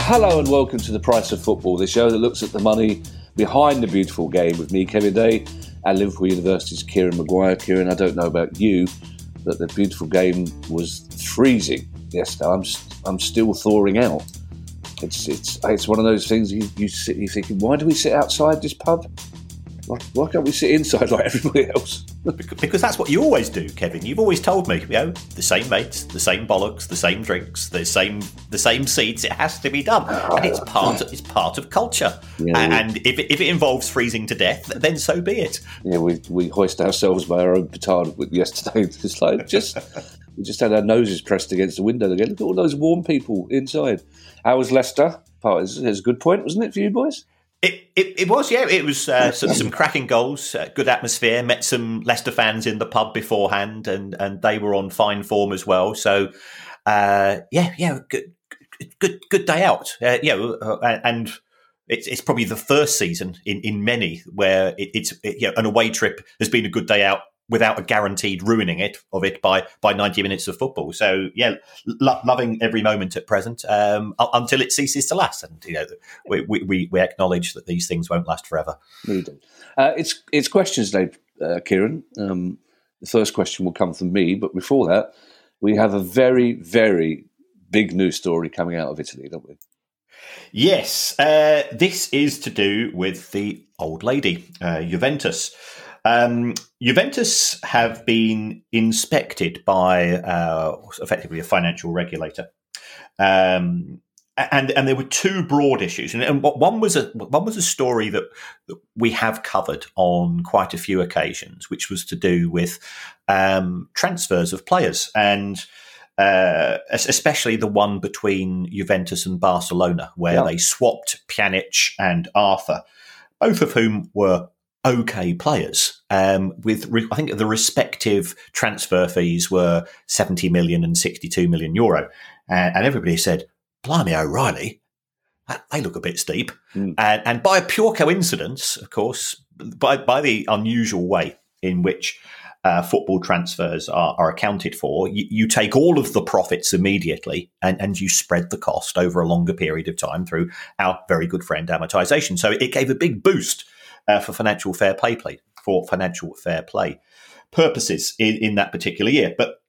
Hello and welcome to The Price of Football, the show that looks at the money behind the beautiful game with me, Kevin Day, and Liverpool University's Kieran Maguire. Kieran, I don't know about you, but the beautiful game was freezing yesterday. I'm still thawing out. It's one of those things you sit here thinking, why do we sit outside this pub? Why can't we sit inside like everybody else? Because that's what you always do, Kevin. You've always told me, you know, the same mates, the same bollocks, the same drinks, the same seats. It has to be done, and it's part of culture. Yeah, and if it involves freezing to death, then so be it. Yeah, we hoist ourselves by our own petard yesterday. It's like we just had our noses pressed against the window again. Look at all those warm people inside. How was Leicester? It's a good point, wasn't it, for you boys? It was, yeah. It was some cracking goals, good atmosphere. Met some Leicester fans in the pub beforehand, and they were on fine form as well. So, good day out. And it's probably the first season in many where it's an away trip has been a good day out without a guaranteed ruining it by 90 minutes of football. So, yeah, loving every moment at present until it ceases to last. And, you know, we acknowledge that these things won't last forever. It's questions today, Kieran. The first question will come from me, but before that, we have a very, very big news story coming out of Italy, don't we? Yes. This is to do with the old lady, Juventus. Juventus have been inspected by effectively a financial regulator, and there were two broad issues, and one was a story that we have covered on quite a few occasions, which was to do with transfers of players, and especially the one between Juventus and Barcelona, where they swapped Pjanic and Arthur, both of whom were okay players, I think the respective transfer fees were 70 million and 62 million euro. And everybody said, blimey, O'Reilly, they look a bit steep. Mm. And by pure coincidence, of course, by the unusual way in which football transfers are accounted for, you take all of the profits immediately and you spread the cost over a longer period of time through our very good friend amortization. So it gave a big boost for financial fair play purposes in that particular year, but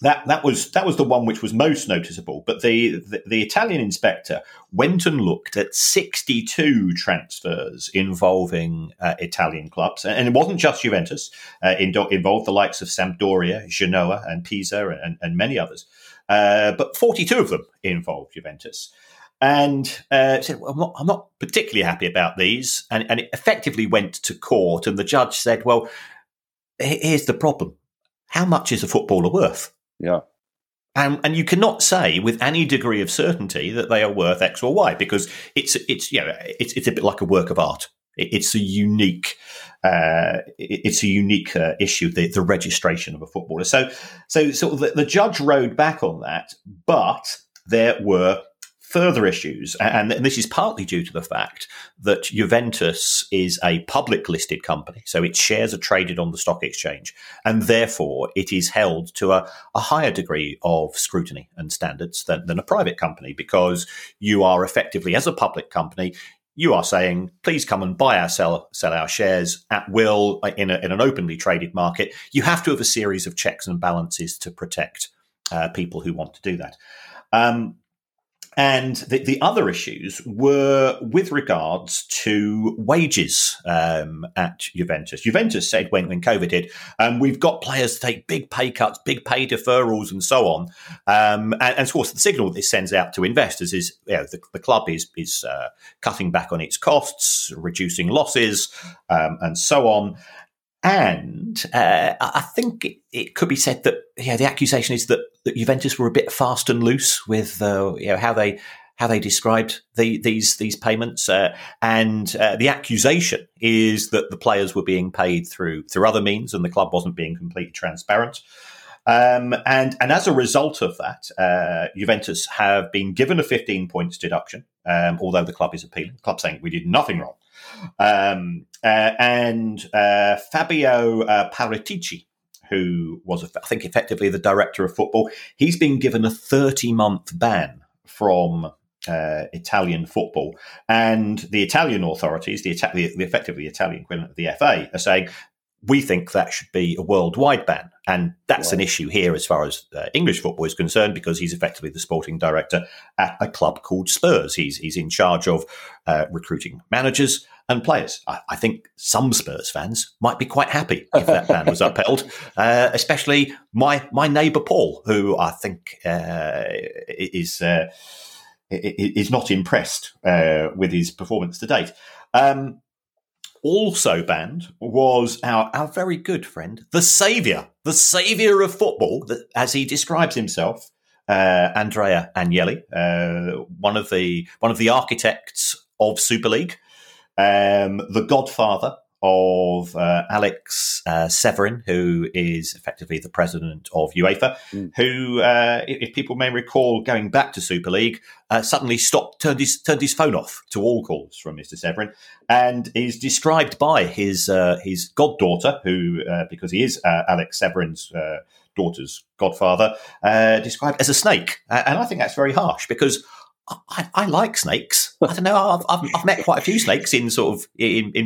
that was the one which was most noticeable. But the Italian inspector went and looked at 62 transfers involving Italian clubs, and it wasn't just Juventus. Involved the likes of Sampdoria, Genoa, and Pisa, and many others. But 42 of them involved Juventus. And said, well, I'm not particularly happy about these. And it effectively went to court. And the judge said, well, here's the problem. How much is a footballer worth? Yeah. And you cannot say with any degree of certainty that they are worth X or Y, because it's a bit like a work of art. It's a unique issue, the registration of a footballer. So the judge rode back on that, but there were further issues, and this is partly due to the fact that Juventus is a public listed company, so its shares are traded on the stock exchange, and therefore it is held to a higher degree of scrutiny and standards than a private company, because you are effectively, as a public company, you are saying, please come and buy or sell our shares at will in an openly traded market. You have to have a series of checks and balances to protect people who want to do that. And the other issues were with regards to wages at Juventus. Juventus said when COVID hit, we've got players to take big pay cuts, big pay deferrals and so on. And of course, the signal this sends out to investors is, you know, the club is cutting back on its costs, reducing losses and so on. And I think it could be said that the accusation is that Juventus were a bit fast and loose with how they described these payments, and the accusation is that the players were being paid through other means, and the club wasn't being completely transparent. And as a result of that, Juventus have been given a 15 points deduction, although the club is appealing. The club saying we did nothing wrong. and Fabio Paratici, who was, I think, effectively the director of football. He's been given a 30-month ban from Italian football, and the Italian authorities, effectively the Italian equivalent of the FA, are saying, we think that should be a worldwide ban. And that's an issue here as far as English football is concerned, because he's effectively the sporting director at a club called Spurs. He's in charge of recruiting managers and players. I think some Spurs fans might be quite happy if that ban was upheld, especially my neighbour Paul, who I think is not impressed with his performance to date. Also banned was our very good friend, the saviour of football, as he describes himself, Andrea Agnelli, one of the architects of Super League, the godfather of Alex Čeferin, who is effectively the president of UEFA, who, if people may recall, going back to Super League, suddenly turned his phone off to all calls from Mr. Čeferin, and is described by his goddaughter, who, because he is Alex Severin's daughter's godfather, described as a snake, and I think that's very harsh because. I like snakes. I don't know. I've met quite a few snakes in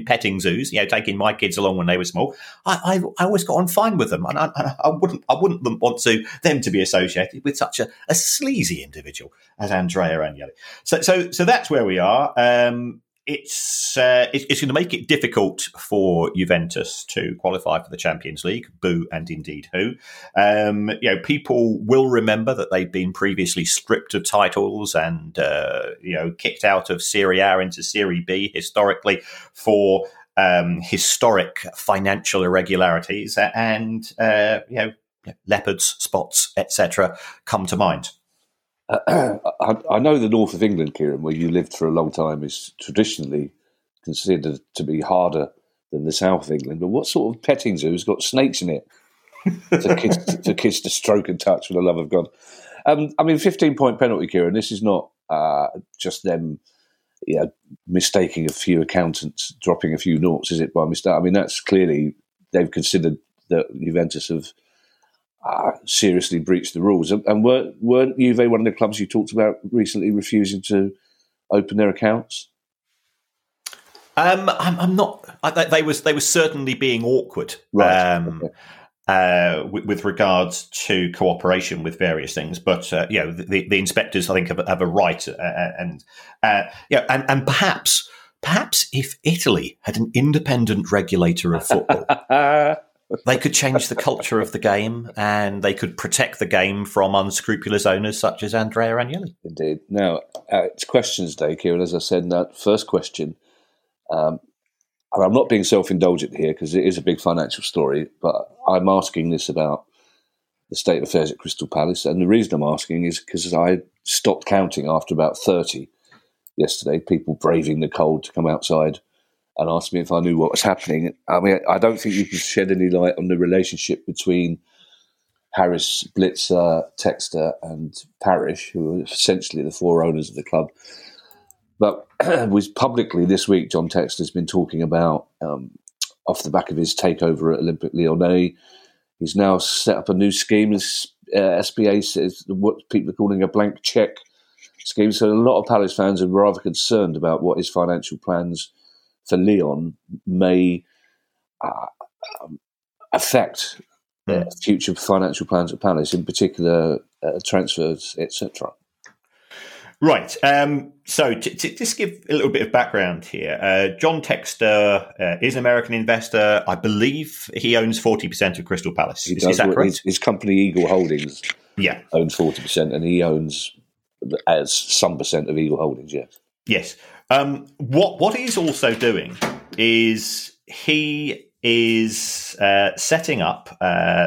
petting zoos. You know, taking my kids along when they were small. I always got on fine with them, and I wouldn't want them to be associated with such a sleazy individual as Andrea Agnelli. So that's where we are. It's going to make it difficult for Juventus to qualify for the Champions League. Boo, and indeed who? People will remember that they've been previously stripped of titles and kicked out of Serie A into Serie B historically for historic financial irregularities, and leopards, spots, etc. come to mind. I know the north of England, Kieran, where you lived for a long time, is traditionally considered to be harder than the south of England. But what sort of petting zoo has got snakes in it for kids to stroke and touch, for the love of God? 15-point penalty, Kieran. This is not just them mistaking a few accountants, dropping a few noughts, is it, by mistake? I mean, that's clearly they've considered that Juventus have seriously breached the rules. And weren't Juve one of the clubs you talked about recently refusing to open their accounts? I'm not. They were certainly being awkward, right? With regards to cooperation with various things. But the inspectors, I think, have a right, and perhaps if Italy had an independent regulator of football. They could change the culture of the game, and they could protect the game from unscrupulous owners such as Andrea Agnelli. Indeed. Now, it's questions day, Kieran. As I said, that first question, and I'm not being self-indulgent here because it is a big financial story, but I'm asking this about the state of affairs at Crystal Palace, and the reason I'm asking is because I stopped counting after about 30 yesterday, people braving the cold to come outside and asked me if I knew what was happening. I mean, I don't think you can shed any light on the relationship between Harris, Blitzer, Textor and Parrish, who are essentially the four owners of the club. But was publicly this week, John Textor has been talking about, off the back of his takeover at Olympic Lyonnais, he's now set up a new scheme, SPA, says what people are calling a blank cheque scheme. So a lot of Palace fans are rather concerned about what his financial plans for Leon may affect their future financial plans at Palace, in particular transfers, etc. Right. So to just give a little bit of background here, John Textor is an American investor. I believe he owns 40% of Crystal Palace. Is that correct? His company, Eagle Holdings, owns 40%, and he owns as some percent of Eagle Holdings, yes. Yes. What he's also doing is he is setting up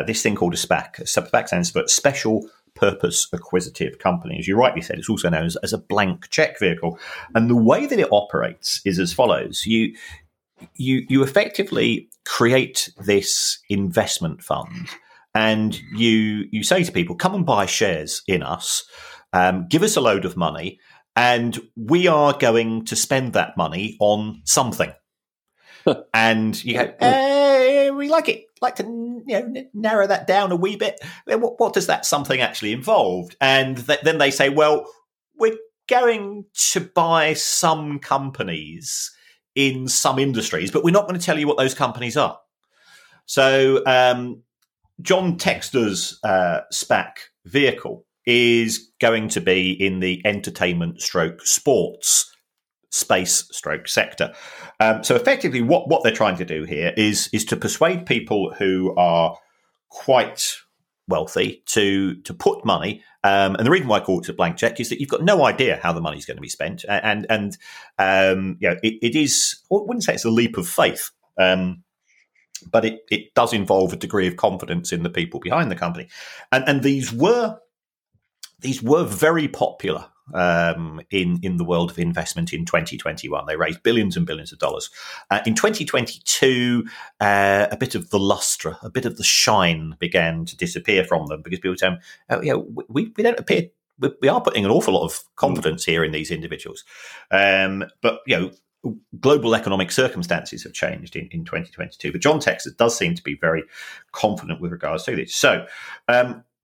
this thing called a SPAC. SPAC stands for Special Purpose Acquisitive Company. As you rightly said, it's also known as a blank check vehicle. And the way that it operates is as follows. You effectively create this investment fund, and you say to people, come and buy shares in us, give us a load of money, and we are going to spend that money on something. and you go, we like it. Like to narrow that down a wee bit. Then what does that something actually involve? And then they say, well, we're going to buy some companies in some industries, but we're not going to tell you what those companies are. So John Textor's SPAC vehicle is going to be in the entertainment / sports space / sector. So effectively what they're trying to do here is to persuade people who are quite wealthy to put money. And the reason why I call it a blank check is that you've got no idea how the money's going to be spent. And it is, I wouldn't say it's a leap of faith, but it does involve a degree of confidence in the people behind the company. And these were very popular in the world of investment in 2021. They raised billions and billions of dollars. In 2022, a bit of the lustre, a bit of the shine began to disappear from them because people were saying, we don't appear, we are putting an awful lot of confidence here in these individuals. But global economic circumstances have changed in 2022. But John Textor does seem to be very confident with regards to this. So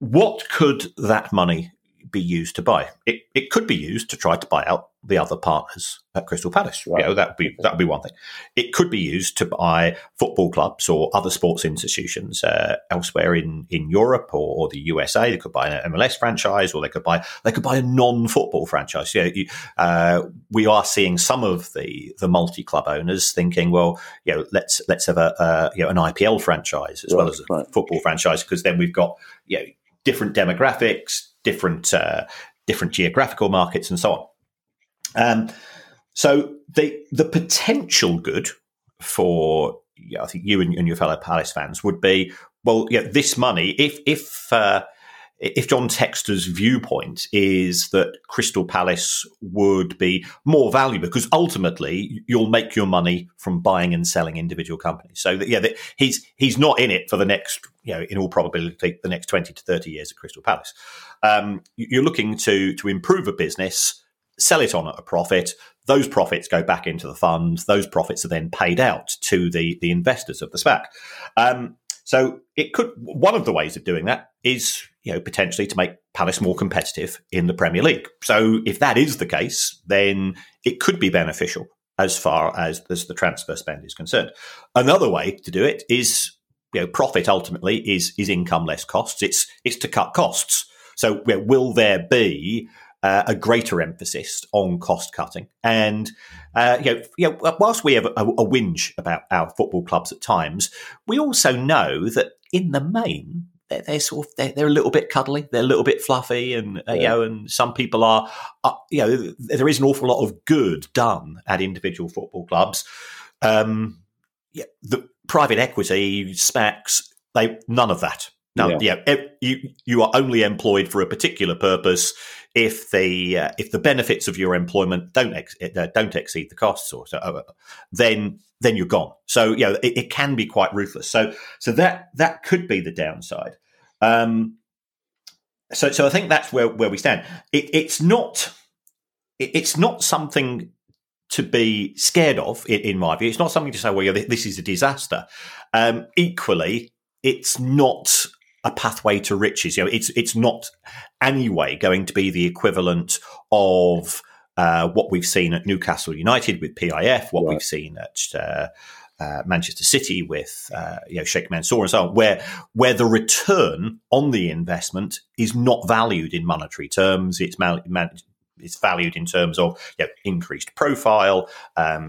what could that money be used to buy? It could be used to try to buy out the other partners at Crystal Palace. Right. That would be one thing. It could be used to buy football clubs or other sports institutions elsewhere in Europe or the USA. They could buy an MLS franchise, or they could buy a non-football franchise. We are seeing some of the multi-club owners thinking, let's have an IPL franchise as well as a football franchise, because then we've got different demographics, different geographical markets, and so on. So the potential good for I think you and your fellow Palace fans would be, this money, if John Textor's viewpoint is that Crystal Palace would be more valuable, because ultimately you'll make your money from buying and selling individual companies. So he's not in it for the next, in all probability, the next 20 to 30 years at Crystal Palace. You're looking to improve a business, sell it on at a profit. Those profits go back into the fund. Those profits are then paid out to the investors of the SPAC. So it could, one of the ways of doing that is, potentially to make Palace more competitive in the Premier League. So if that is the case, then it could be beneficial as far as the transfer spend is concerned. Another way to do it is, profit ultimately is income less costs. It's to cut costs. So will there be a greater emphasis on cost cutting? And whilst we have a whinge about our football clubs at times, we also know that in the main they're a little bit cuddly, they're a little bit fluffy, and and some people are there is an awful lot of good done at individual football clubs. The private equity, SPACs, none of that. No, you are only employed for a particular purpose. If the benefits of your employment don't exceed the costs, then you're gone. So it can be quite ruthless. So that could be the downside. So I think that's where we stand. It's not something to be scared of, in my view. It's not something to say, this is a disaster. Equally, it's not a pathway to riches. It's not anyway going to be the equivalent of what we've seen at Newcastle United with PIF, what we've seen at Manchester City with Sheikh Mansour and so on, where the return on the investment is not valued in monetary terms. It's valued in terms of increased profile,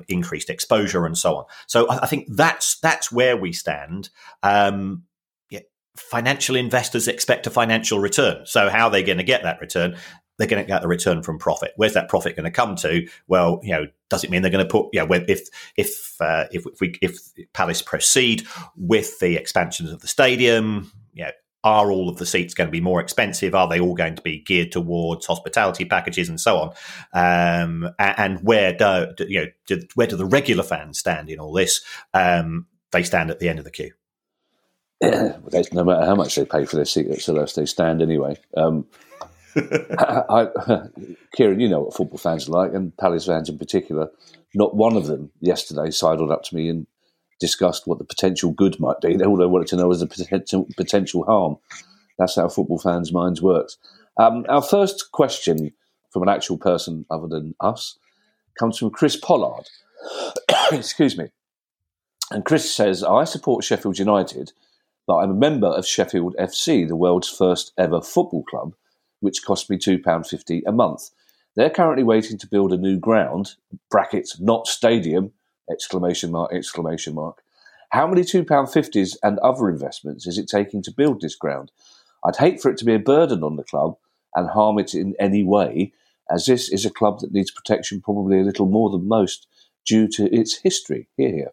increased exposure, and so on. So I think that's where we stand. Financial investors expect a financial return. So how are they going to get that return? They're going to get a return from profit. Where's that profit going to come to? Well, does it mean they're going to put? If Palace proceed with the expansions of the stadium, are all of the seats going to be more expensive? Are they all going to be geared towards hospitality packages and so on? And where do the regular fans stand in all this? They stand at the end of the queue. No matter how much they pay for their seat at Solos, they stand anyway. Kieran, you know what football fans are like, and Palace fans in particular. Not one of them yesterday sidled up to me and discussed what the potential good might be. All they wanted to know was the potential harm. That's how football fans' minds works. Our first question from an actual person other than us comes from Chris Pollard. Excuse me. And Chris says, I support Sheffield United, but I'm a member of Sheffield FC, the world's first ever football club, which cost me £2.50 a month. They're currently waiting to build a new ground, brackets, not stadium, exclamation mark, exclamation mark. How many £2.50s and other investments is it taking to build this ground? I'd hate for it to be a burden on the club and harm it in any way, as this is a club that needs protection probably a little more than most due to its history. Hear, hear.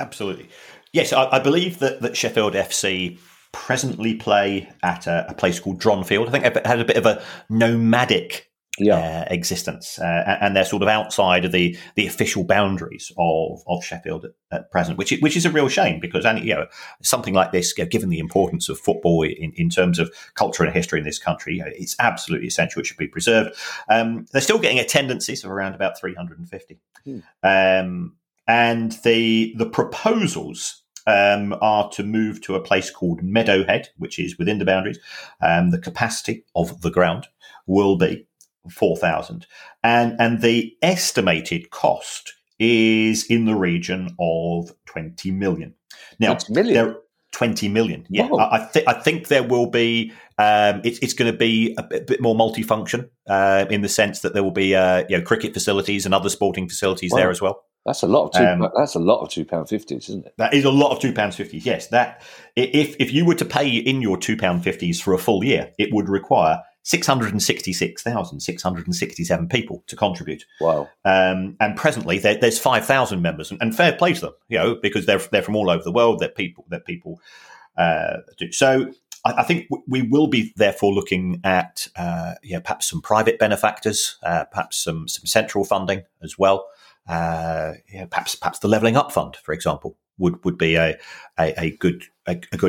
Absolutely. Yes, I believe that Sheffield FC presently play at a place called Dronfield. I think it has a bit of a nomadic existence, and they're sort of outside of the official boundaries of Sheffield at present, which is a real shame, because, and you know, something like this, given the importance of football in terms of culture and history in this country, you know, it's absolutely essential. It should be preserved. They're still getting attendances of around about 350, and the proposals are to move to a place called Meadowhead, which is within the boundaries. The capacity of the ground will be 4,000, and the estimated cost is in the region of 20 million. Now, 20 million. Yeah, wow. I think there will be. It's going to be a bit more multifunction in the sense that there will be cricket facilities and other sporting facilities there as well. That's a lot of that's a lot of £2.50s, isn't it? That is a lot of £2.50s. Yes, that if you were to pay in your £2.50s for a full year, it would require 666,667 people to contribute. Wow! And presently, there's 5,000 members, and fair play to them, you know, because they're from all over the world. They're people. Do. So I think we will be therefore looking at perhaps some private benefactors, perhaps some central funding as well. Perhaps the Levelling Up Fund, for example, would be a good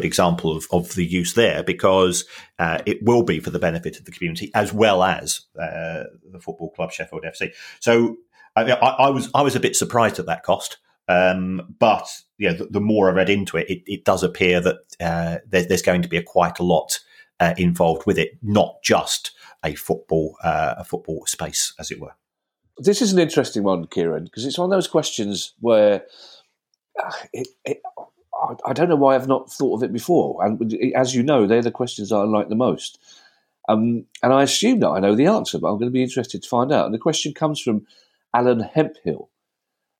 example of the use there, because it will be for the benefit of the community as well as the football club Sheffield FC. So I was a bit surprised at that cost, but yeah, the more I read into it, it does appear that there's going to be quite a lot involved with it, not just a football space, as it were. This is an interesting one, Kieran, because it's one of those questions where I don't know why I've not thought of it before. And as you know, they're the questions I like the most. And I assume that I know the answer, but I'm going to be interested to find out. And the question comes from Alan Hemphill.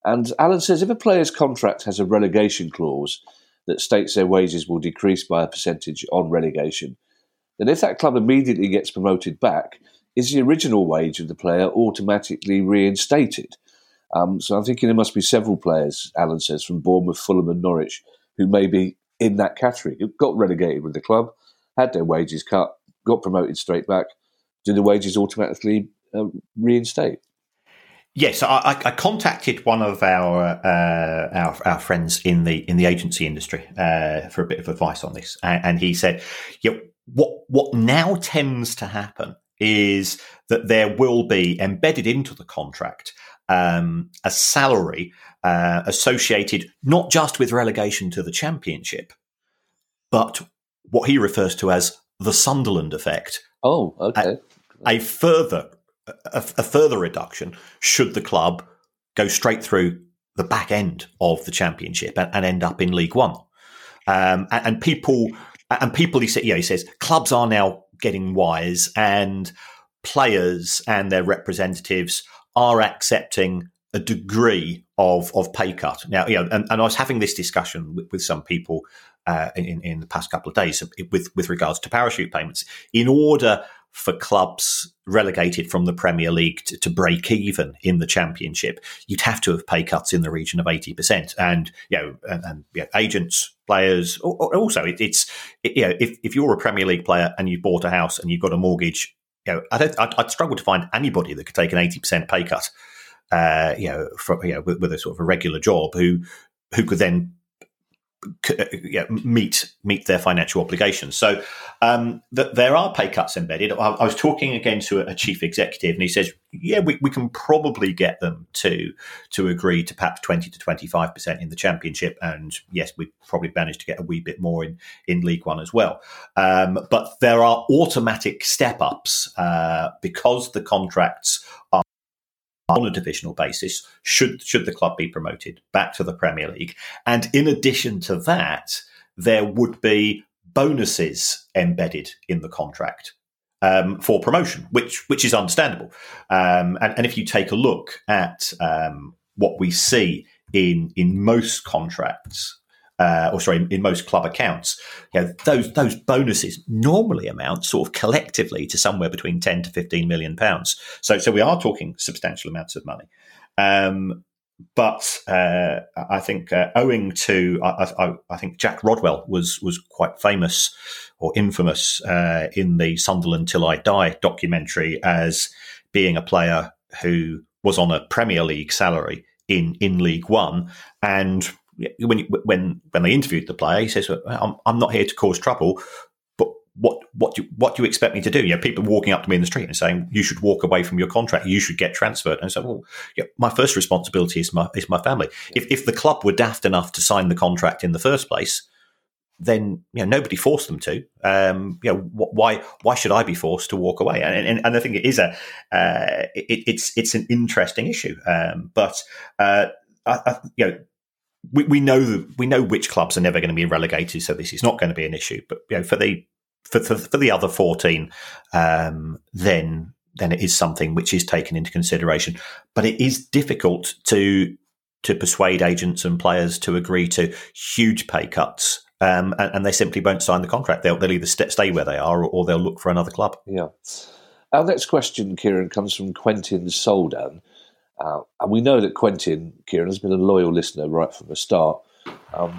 And Alan says, if a player's contract has a relegation clause that states their wages will decrease by a percentage on relegation, then if that club immediately gets promoted back, is the original wage of the player automatically reinstated? So I'm thinking there must be several players, Alan says, from Bournemouth, Fulham and Norwich, who may be in that category, who got relegated with the club, had their wages cut, got promoted straight back. Do the wages automatically reinstate? Yes, I contacted one of our friends in the agency industry for a bit of advice on this, and he said, "Yeah, what now tends to happen is that there will be embedded into the contract a salary associated not just with relegation to the Championship, but what he refers to as the Sunderland effect." Oh, okay. A further reduction should the club go straight through the back end of the Championship and end up in League One. And people, he says, clubs are now getting wise, and players and their representatives are accepting a degree of pay cut. Now, you know, and I was having this discussion with some people in the past couple of days with regards to parachute payments. In order for clubs relegated from the Premier League to break even in the Championship, you'd have to have pay cuts in the region of 80%. And you know, and agents, players, also if you're a Premier League player and you bought a house and you've got a mortgage, you know, I'd struggle to find anybody that could take an 80% pay cut, with a sort of a regular job who could then meet their financial obligations. So there are pay cuts embedded. I was talking again to a chief executive, and he says, yeah, we can probably get them to agree to perhaps 20 to 25% in the Championship. And yes, we probably managed to get a wee bit more in League One as well. But there are automatic step-ups because the contracts are on a divisional basis, should the club be promoted back to the Premier League. And in addition to that, there would be bonuses embedded in the contract for promotion, which is understandable. And if you take a look at what we see in most contracts, in most club accounts, you know, those bonuses normally amount sort of collectively to somewhere between 10 to 15 million pounds. So we are talking substantial amounts of money. But I think owing to, I think Jack Rodwell was quite famous or infamous in the Sunderland Till I Die documentary as being a player who was on a Premier League salary in League One, and when they interviewed the player, he says, well, "I'm not here to cause trouble, but what do you expect me to do?" You know, people walking up to me in the street and saying, "You should walk away from your contract. You should get transferred." And I said, "Well, yeah, my first responsibility is my family. If the club were daft enough to sign the contract in the first place, then nobody forced them to. Why should I be forced to walk away?" And I think it is it's an interesting issue, but We know which clubs are never going to be relegated, so this is not going to be an issue. But for the other 14, then it is something which is taken into consideration. But it is difficult to persuade agents and players to agree to huge pay cuts, and they simply won't sign the contract. They'll either stay where they are, or they'll look for another club. Yeah. Our next question, Kieran, comes from Quentin Soldan. And we know that Quentin, Kieran, has been a loyal listener right from the start. I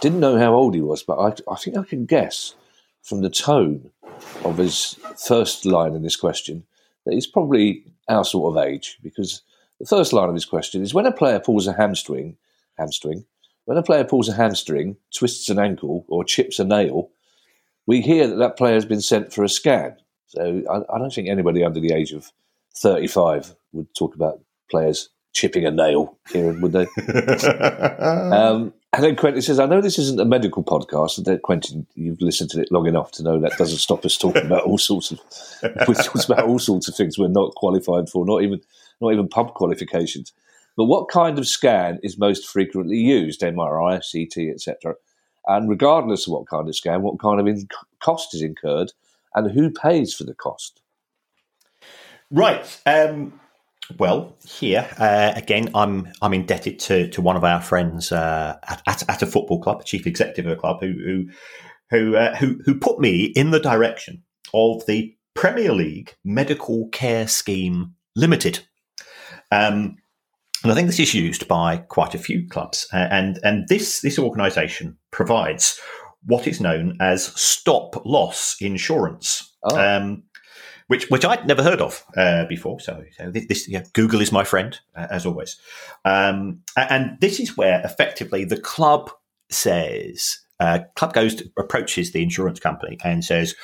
didn't know how old he was, but I think I can guess from the tone of his first line in this question that he's probably our sort of age, because the first line of his question is, when a player pulls a hamstring, when a player pulls a hamstring, twists an ankle or chips a nail, we hear that player has been sent for a scan. So I don't think anybody under the age of 35 would talk about players chipping a nail, Kieran, would they? And then Quentin says, I know this isn't a medical podcast, and Quentin, you've listened to it long enough to know that doesn't stop us talking about all sorts of things we're not qualified for, not even pub qualifications. But what kind of scan is most frequently used? MRI, CT, etc. And regardless of what kind of scan, what kind of cost is incurred, and who pays for the cost? Right. Well, here again, I'm indebted to one of our friends at a football club, a chief executive of a club, who put me in the direction of the Premier League Medical Care Scheme Limited, and I think this is used by quite a few clubs, and this organisation provides what is known as stop loss insurance. Oh. Which I'd never heard of before. So this, Google is my friend, as always. And this is where effectively the club says, approaches the insurance company and says,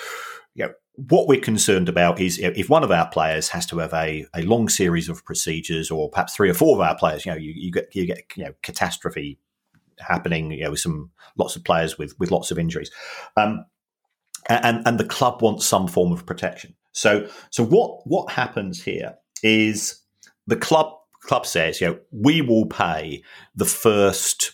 what we're concerned about is if one of our players has to have a long series of procedures, or perhaps three or four of our players, you get catastrophe happening, with lots of players with lots of injuries. And the club wants some form of protection. So what happens here is the club says, we will pay the first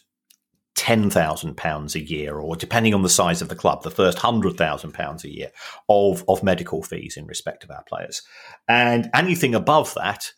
£10,000 a year, or depending on the size of the club, the first £100,000 a year of medical fees in respect of our players. And anything above that,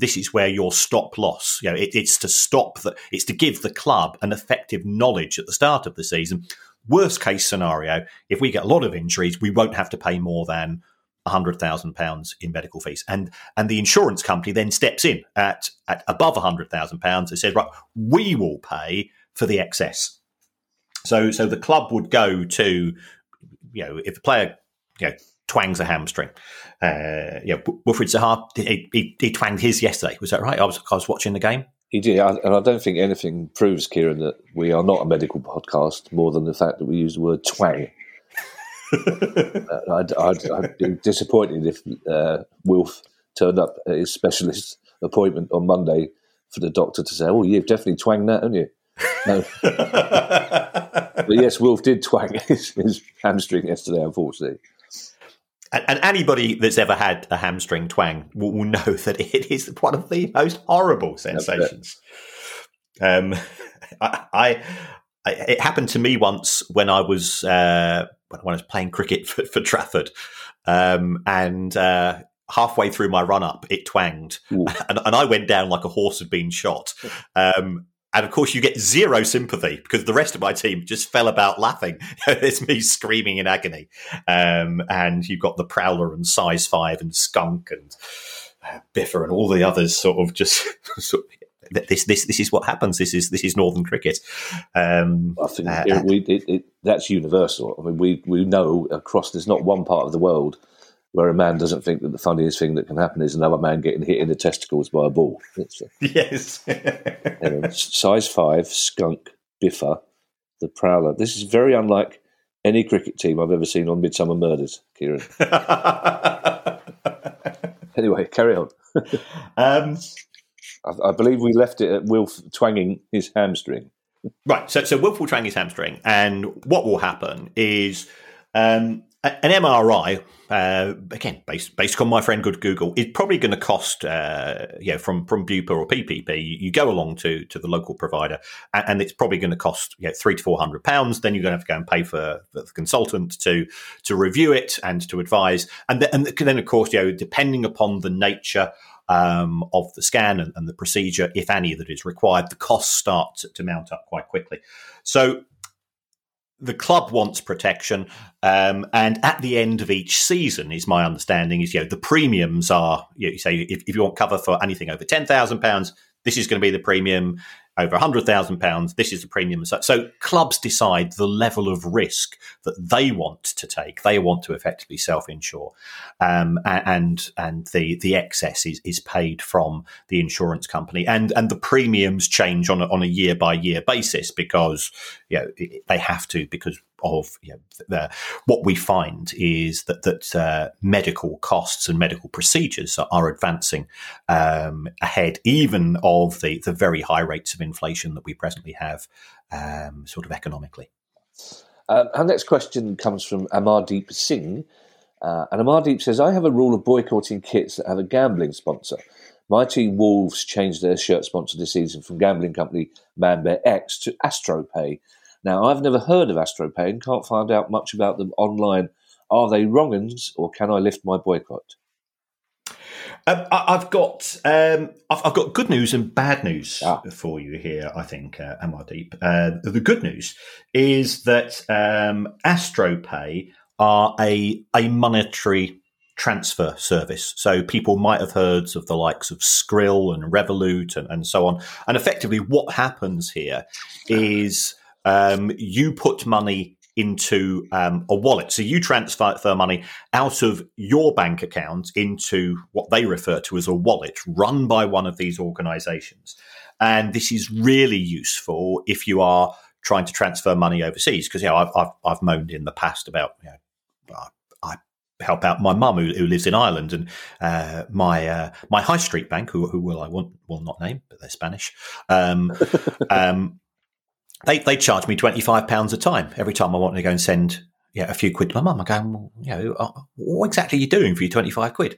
this is where your stop loss, it's to give the club an effective knowledge at the start of the season. Worst case scenario, if we get a lot of injuries, we won't have to pay more than £100,000 in medical fees, and the insurance company then steps in at above £100,000 and says, right, we will pay for the excess. So the club would go to, if the player twangs a hamstring, Wilfred Zaha, he twanged his yesterday. Was that right? I was watching the game. He did, and I don't think anything proves, Kieran, that we are not a medical podcast more than the fact that we use the word twang. I'd be disappointed if Wilf turned up at his specialist appointment on Monday for the doctor to say, "Oh, you've definitely twanged that, haven't you?" No. But yes, Wilf did twang his hamstring yesterday, unfortunately. And anybody that's ever had a hamstring twang will know that it is one of the most horrible sensations. It happened to me once when I was playing cricket for Trafford, and halfway through my run-up, it twanged, and I went down like a horse had been shot. And of course, you get zero sympathy because the rest of my team just fell about laughing. It's me screaming in agony. And you've got the Prowler and Size 5 and Skunk and Biffa and all the others sort of just. This is what happens. This is northern cricket. I think that's universal. I mean, we know across. There's not one part of the world where a man doesn't think that the funniest thing that can happen is another man getting hit in the testicles by a ball. Yes. Size 5, Skunk, Biffa, the Prowler. This is very unlike any cricket team I've ever seen on Midsummer Murders, Kieran. Anyway, carry on. I believe we left it at Wilf twanging his hamstring. Right, so Wilf will twang his hamstring, and what will happen is... an MRI, again, based on my friend Good Google, is probably going to cost, from Bupa or PPP. You go along to the local provider, and it's probably going to cost £300 to £400. Then you're going to have to go and pay for the consultant to review it and to advise, and then of course, depending upon the nature of the scan and the procedure, if any, that is required, the costs start to mount up quite quickly. So. The club wants protection, and at the end of each season, is my understanding, is the premiums are, you say if you want cover for anything over £10,000, this is going to be the premium. Over £100,000, this is the premium. So clubs decide the level of risk that they want to take. They want to effectively self-insure, and the excess is paid from the insurance company. And the premiums change on a year-by-year basis because they have to because of what we find is that medical costs and medical procedures are advancing ahead even of the very high rates of inflation that we presently have sort of economically. Our next question comes from Amardeep Singh. And Amardeep says, I have a rule of boycotting kits that have a gambling sponsor. My team, Wolves, changed their shirt sponsor this season from gambling company Manbear X to AstroPay. Now, I've never heard of AstroPay and can't find out much about them online. Are they wrong-uns or can I lift my boycott? I've got good news and bad news for you here, I think, Amardeep. The good news is that AstroPay are a monetary transfer service. So people might have heard of the likes of Skrill and Revolut and so on. And effectively what happens here is... you put money into a wallet. So you transfer money out of your bank account into what they refer to as a wallet run by one of these organizations. And this is really useful if you are trying to transfer money overseas because, I've moaned in the past about, I help out my mum who lives in Ireland and my high street bank, who will not name, but they're Spanish, They charge me £25 a time every time I want to go and send a few quid to my mum. I go, what exactly are you doing for your £25?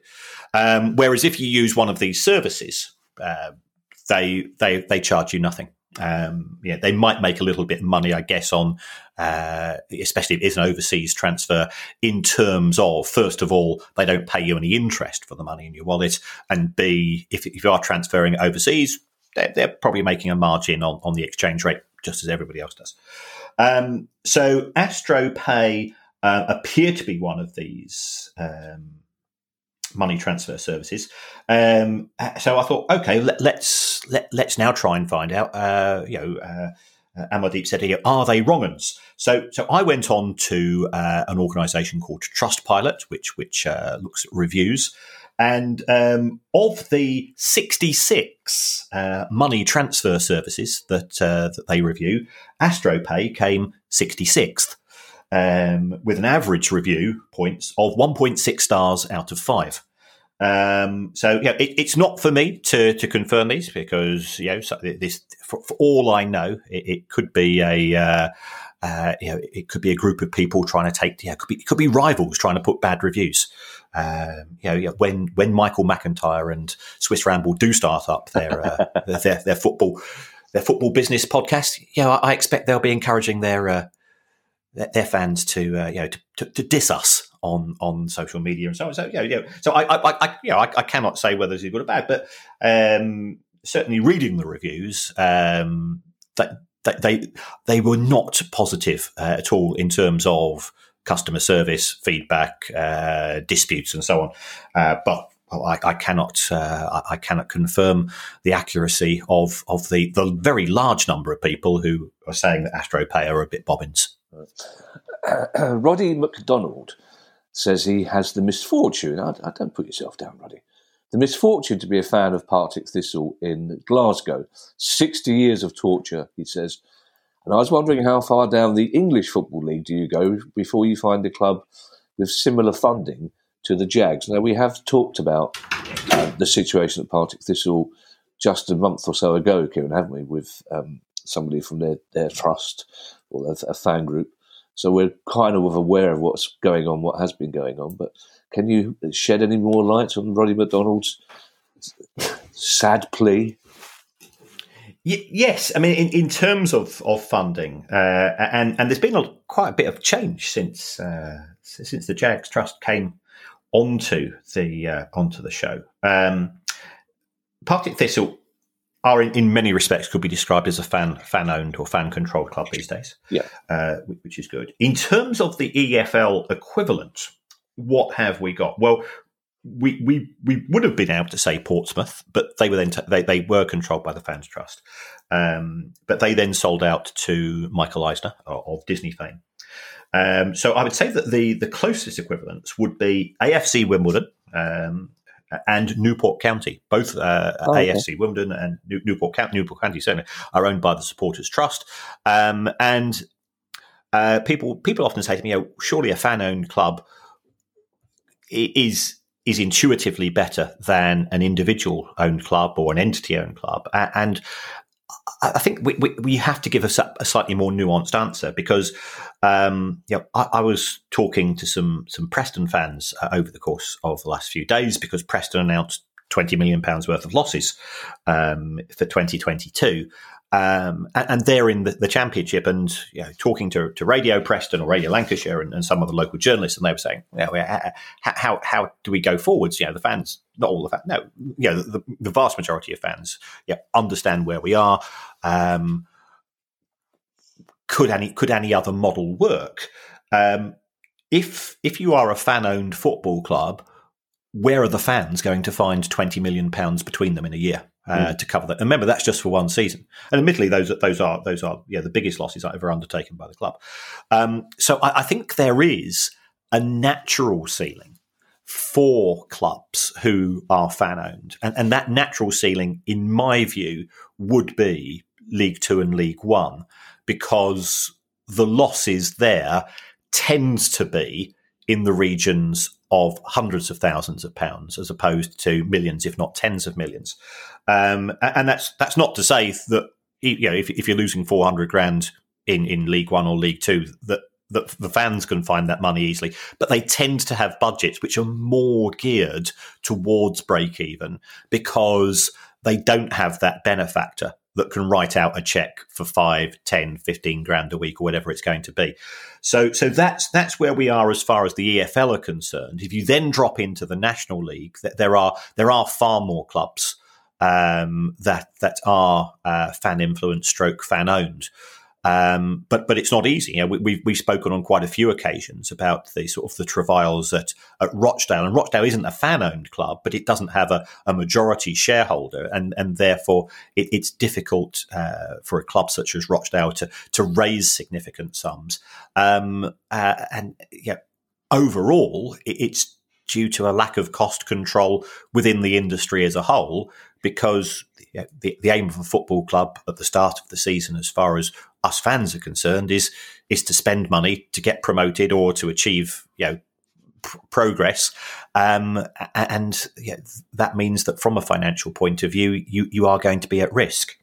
Whereas if you use one of these services, they charge you nothing. They might make a little bit of money, I guess, on especially if it's an overseas transfer in terms of, first of all, they don't pay you any interest for the money in your wallet, and B, if you are transferring it overseas, they're probably making a margin on the exchange rate, just as everybody else does. So AstroPay appear to be one of these money transfer services. So I thought, okay, let's now try and find out. Amardeep said, are they wrong-uns? So I went on to an organisation called Trustpilot, which looks at reviews. And of the 66 money transfer services that they review, AstroPay came 66th with an average review points of 1.6 stars out of 5. So yeah, it's not for me to confirm these because this for all I know, it could be a. It could be a group of people trying to take. It could be rivals trying to put bad reviews. When Michael McIntyre and Swiss Ramble do start up their football business podcast, I expect they'll be encouraging their fans to diss us on social media and so on. So I cannot say whether it's good or bad, but certainly reading the reviews They were not positive at all in terms of customer service, feedback, disputes, and so on. But I cannot confirm the accuracy of the very large number of people who are saying that AstroPay are a bit bobbins. Roddy McDonald says he has the misfortune. I don't put yourself down, Roddy. The misfortune to be a fan of Partick Thistle in Glasgow. 60 years of torture, he says. And I was wondering how far down the English Football League do you go before you find a club with similar funding to the Jags? Now, we have talked about the situation at Partick Thistle just a month or so ago, Kieran, haven't we, with somebody from their trust or a fan group. So we're kind of aware of what's going on, what has been going on, but... Can you shed any more light on Roddy McDonald's sad plea? Yes, I mean in terms of funding, and there's been quite a bit of change since the Jags Trust came onto the show. Partick Thistle are in many respects could be described as a fan owned or fan controlled club these days. Yeah, which is good in terms of the EFL equivalent. What have we got? Well, we would have been able to say Portsmouth, but they were then they were controlled by the Fans Trust, but they then sold out to Michael Eisner of Disney fame. So I would say that the closest equivalents would be AFC Wimbledon and Newport County. Both AFC Wimbledon and Newport County certainly are owned by the Supporters Trust, and people often say to me, surely a fan-owned club. Is intuitively better than an individual-owned club or an entity-owned club. And I think we have to give a slightly more nuanced answer because I was talking to some Preston fans over the course of the last few days because Preston announced £20 million worth of losses for 2022. And they're in the championship and talking to Radio Preston or Radio Lancashire and some of the local journalists, and they were saying, how do we go forwards? The fans, not all the fans, no, the vast majority of fans understand where we are. Could any other model work? If you are a fan-owned football club, where are the fans going to find £20 million between them in a year? To cover that. And remember, that's just for one season. And admittedly, those are the biggest losses ever undertaken by the club. So I think there is a natural ceiling for clubs who are fan-owned. And that natural ceiling, in my view, would be League Two and League One, because the losses there tends to be in the regions of hundreds of thousands of pounds as opposed to millions, if not tens of millions. And that's not to say that, if you're losing 400 grand in League One or League Two, that the fans can find that money easily. But they tend to have budgets which are more geared towards break even because they don't have that benefactor that can write out a cheque for 5, 10, 15 grand a week or whatever it's going to be. So that's where we are as far as the EFL are concerned. If you then drop into the National League, there are far more clubs that are fan-influenced / fan-owned. But it's not easy. We've spoken on quite a few occasions about the sort of the travails at Rochdale, and Rochdale isn't a fan-owned club, but it doesn't have a majority shareholder, and therefore it's difficult for a club such as Rochdale to raise significant sums. Overall, it's due to a lack of cost control within the industry as a whole, because the aim of a football club at the start of the season, as far as us fans are concerned, is to spend money to get promoted or to achieve, progress. That means that from a financial point of view, you are going to be at risk.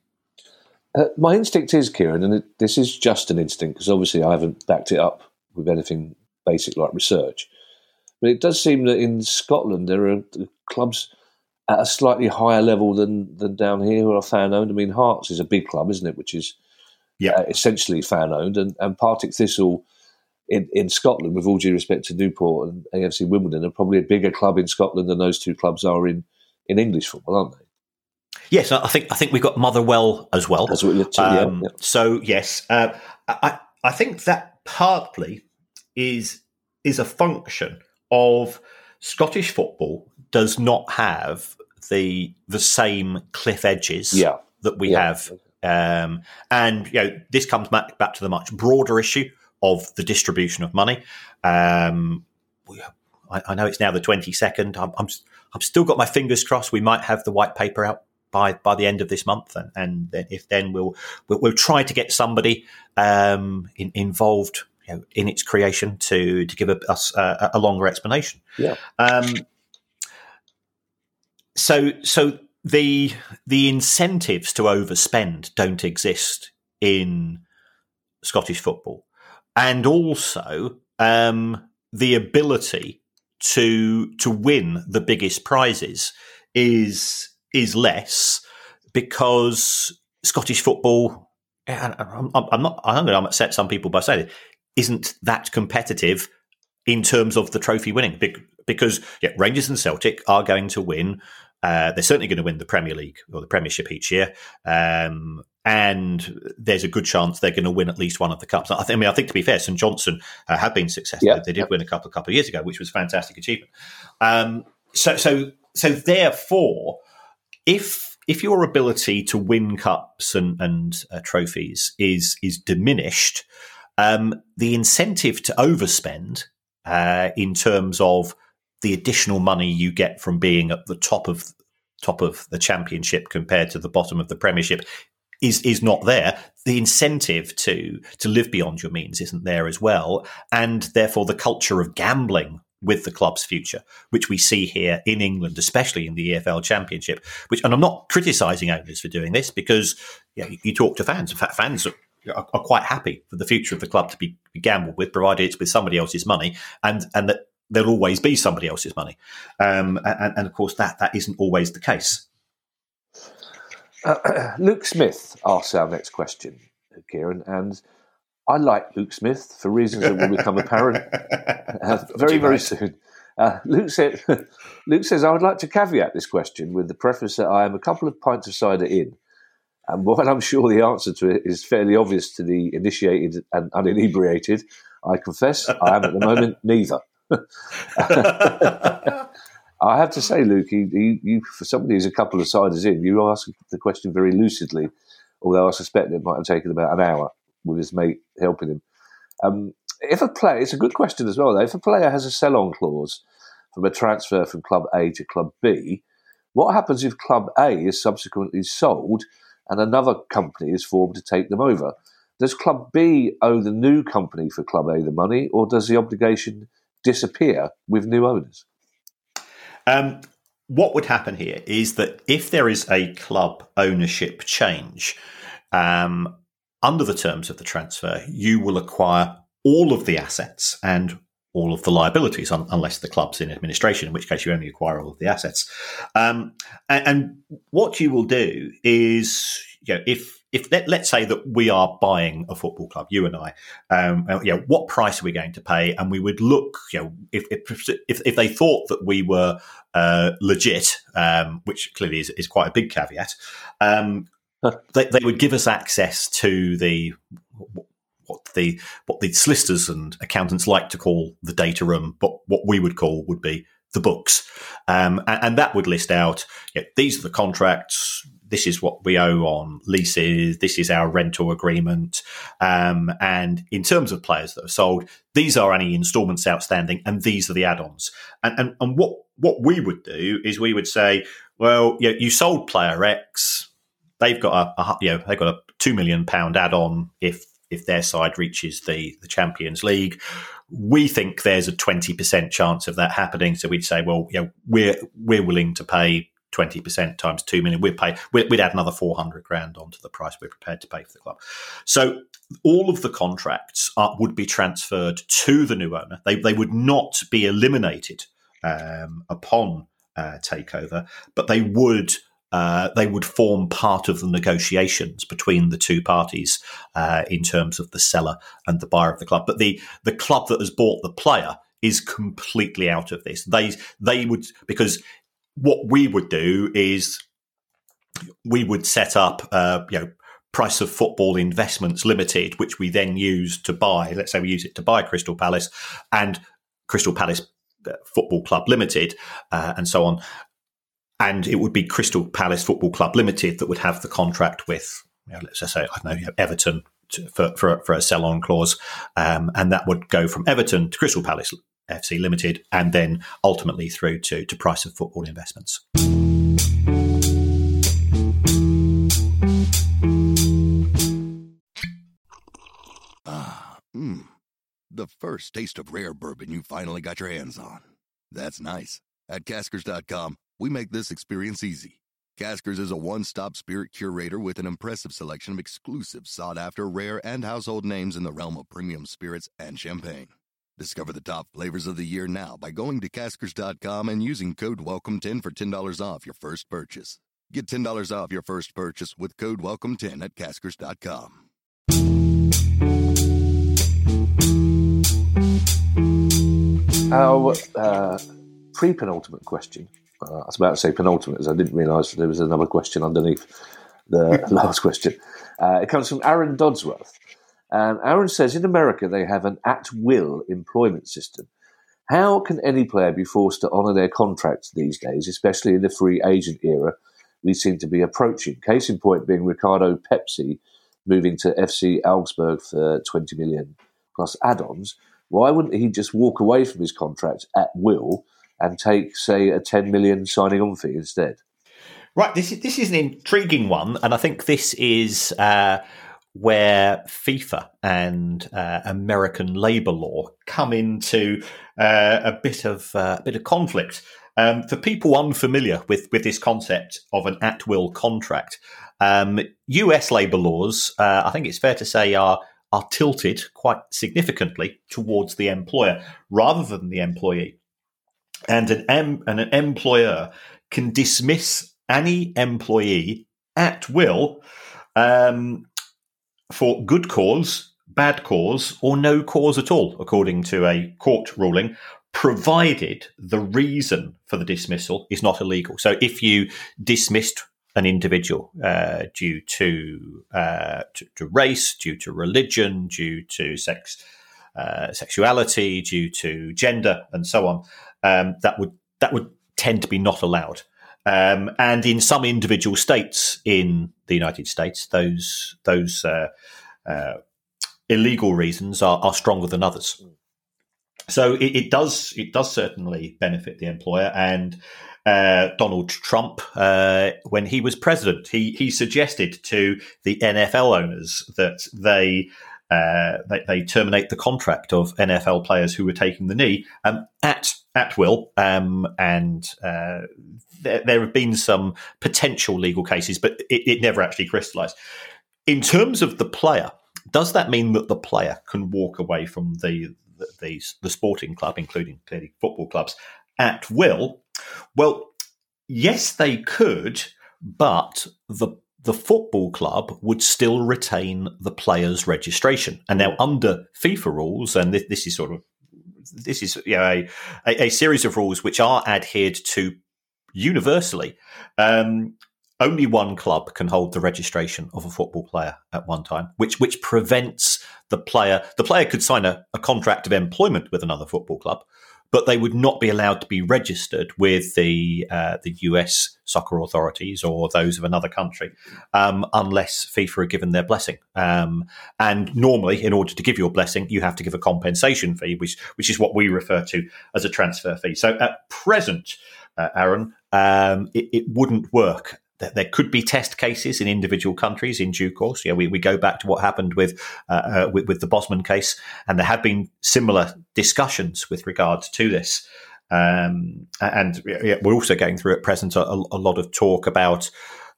My instinct is, Kieran, and this is just an instinct, because obviously I haven't backed it up with anything basic like research, but it does seem that in Scotland there are clubs at a slightly higher level than down here who are fan-owned. I mean, Hearts is a big club, isn't it, which is essentially fan-owned, and Partick Thistle in Scotland, with all due respect to Newport and AFC Wimbledon, are probably a bigger club in Scotland than those two clubs are in English football, aren't they? Yes, I think we've got Motherwell as well. So yes, I think that partly is a function of Scottish football does not have the same cliff edges that we have, this comes back to the much broader issue of the distribution of money. I know it's now the 22nd. I'm still got my fingers crossed. We might have the white paper out by the end of this month, and if then we'll try to get somebody involved in its creation to give us a longer explanation. Yeah. So the incentives to overspend don't exist in Scottish football, and also the ability to win the biggest prizes is less, because Scottish football, I'm going to upset some people by saying it, isn't that competitive in terms of the trophy winning, because Rangers and Celtic are going to win. They're certainly going to win the Premier League or the Premiership each year, and there's a good chance they're going to win at least one of the cups. I think to be fair, St Johnstone have been successful. They did win a couple of years ago, which was a fantastic achievement. So therefore, if your ability to win cups and trophies is diminished, the incentive to overspend in terms of the additional money you get from being at the top of the championship compared to the bottom of the Premiership is not there. The incentive to live beyond your means isn't there as well, and therefore the culture of gambling with the club's future, which we see here in England, especially in the EFL Championship, and I'm not criticising owners for doing this, because you talk to fans. In fact, fans are quite happy for the future of the club to be gambled with, provided it's with somebody else's money, and that there'll always be somebody else's money. And of course, that isn't always the case. Luke Smith asks our next question, Kieran, and I like Luke Smith for reasons that will become apparent very, very soon. Luke says, I would like to caveat this question with the preface that I am a couple of pints of cider in. And while I'm sure the answer to it is fairly obvious to the initiated and uninebriated, I confess I am at the moment neither. I have to say, Luke, you, for somebody who's a couple of ciders in, you ask the question very lucidly, although I suspect it might have taken about an hour with his mate helping him. If a player, it's a good question as well, though, if a player has a sell-on clause from a transfer from Club A to Club B, what happens if Club A is subsequently sold and another company is formed to take them over? Does Club B owe the new company for Club A the money, or does the obligation disappear with new owners? What would happen here is that if there is a club ownership change, under the terms of the transfer, you will acquire all of the assets and all of the liabilities, unless the club's in administration, in which case you only acquire all of the assets. And what you will do is, let's say that we are buying a football club, you and I, what price are we going to pay? And we would look, if they thought that we were legit, which clearly is quite a big caveat, they would give us access to what the solicitors and accountants like to call the data room, but what we would call would be the books, and that would list out these are the contracts, this is what we owe on leases, this is our rental agreement. And in terms of players that are sold, these are any instalments outstanding and these are the add-ons. And what we would do is we would say, well, you sold player X, they've got a £2 million add-on if their side reaches the Champions League. We think there's a 20% chance of that happening, so we'd say, well, we're willing to pay 20% times 2 million. We'd add another 400 grand onto the price we're prepared to pay for the club. So all of the contracts would be transferred to the new owner. They would not be eliminated upon takeover, but they would form part of the negotiations between the two parties in terms of the seller and the buyer of the club. But the club that has bought the player is completely out of this. They would, because what we would do is we would set up Price of Football Investments Limited, which we then use to buy. Let's say we use it to buy Crystal Palace and Crystal Palace Football Club Limited, and so on. And it would be Crystal Palace Football Club Limited that would have the contract with, let's just say, Everton for a sell-on clause, and that would go from Everton to Crystal Palace FC Limited, and then ultimately through to Price of Football Investments. The first taste of rare bourbon you finally got your hands on. That's nice. At Caskers.com, we make this experience easy. Caskers is a one-stop spirit curator with an impressive selection of exclusive, sought-after, rare, and household names in the realm of premium spirits and champagne. Discover the top flavors of the year now by going to Caskers.com and using code WELCOME10 for $10 off your first purchase. Get $10 off your first purchase with code WELCOME10 at Caskers.com. Our pre-penultimate question, I was about to say penultimate because I didn't realise there was another question underneath the last question. It comes from Aaron Dodsworth. And Aaron says, in America, they have an at-will employment system. How can any player be forced to honour their contracts these days, especially in the free agent era we seem to be approaching? Case in point being Ricardo Pepi moving to FC Augsburg for 20 million plus add-ons. Why wouldn't he just walk away from his contract at will and take, say, a 10 million signing on fee instead? Right, this is an intriguing one, and I think this is... where FIFA and American labour law come into a bit of conflict. For people unfamiliar with this concept of an at-will contract, US labour laws, I think it's fair to say, are tilted quite significantly towards the employer rather than the employee. And an employer can dismiss any employee at will for good cause, bad cause, or no cause at all, according to a court ruling, provided the reason for the dismissal is not illegal. So if you dismissed an individual due to race, due to religion, due to sexuality, due to gender, and so on, that would tend to be not allowed. And in some individual states in the United States, those illegal reasons are stronger than others. So it does certainly benefit the employer. And Donald Trump, when he was president, he suggested to the NFL owners that they terminate the contract of NFL players who were taking the knee at will, and there have been some potential legal cases, but it never actually crystallised. In terms of the player, does that mean that the player can walk away from the sporting club, including clearly football clubs, at will? Well, yes, they could, but the football club would still retain the player's registration. And now, under FIFA rules, and this is a series of rules which are adhered to universally, only one club can hold the registration of a football player at one time, which prevents the player. The player could sign a contract of employment with another football club, but they would not be allowed to be registered with the US soccer authorities or those of another country unless FIFA are given their blessing. And normally, in order to give your blessing, you have to give a compensation fee, which is what we refer to as a transfer fee. So at present, Aaron, it wouldn't work. There could be test cases in individual countries in due course. Yeah, we go back to what happened with the Bosman case, and there have been similar discussions with regards to this. And we're also going through at present a lot of talk about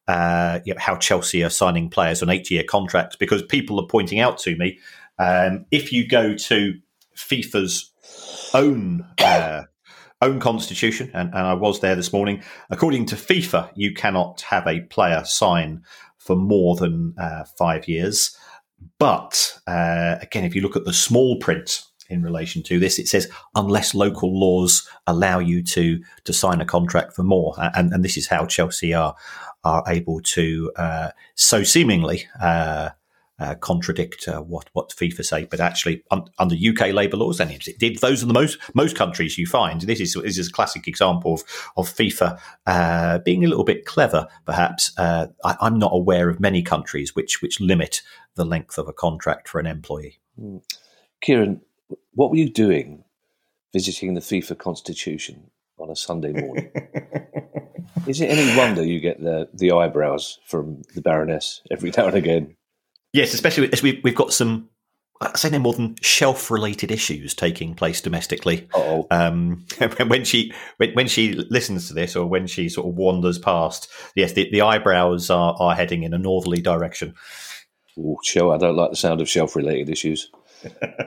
how Chelsea are signing players on 8-year contracts, because people are pointing out to me, if you go to FIFA's own constitution, and I was there this morning, according to FIFA, you cannot have a player sign for more than 5 years. But, again, if you look at the small print in relation to this, it says, unless local laws allow you to sign a contract for more. And this is how Chelsea are able to, so seemingly... contradict what FIFA say, but actually under UK labour laws, and it did. Those are the most countries you find. This is a classic example of FIFA being a little bit clever, perhaps. I'm not aware of many countries which limit the length of a contract for an employee. Kieran, what were you doing visiting the FIFA constitution on a Sunday morning? Is it any wonder you get the eyebrows from the Baroness every now and again? Yes, especially as we've got some, I say no more than shelf-related issues taking place domestically. When she listens to this, or when she sort of wanders past, yes, the eyebrows are heading in a northerly direction. Oh, I don't like the sound of shelf-related issues.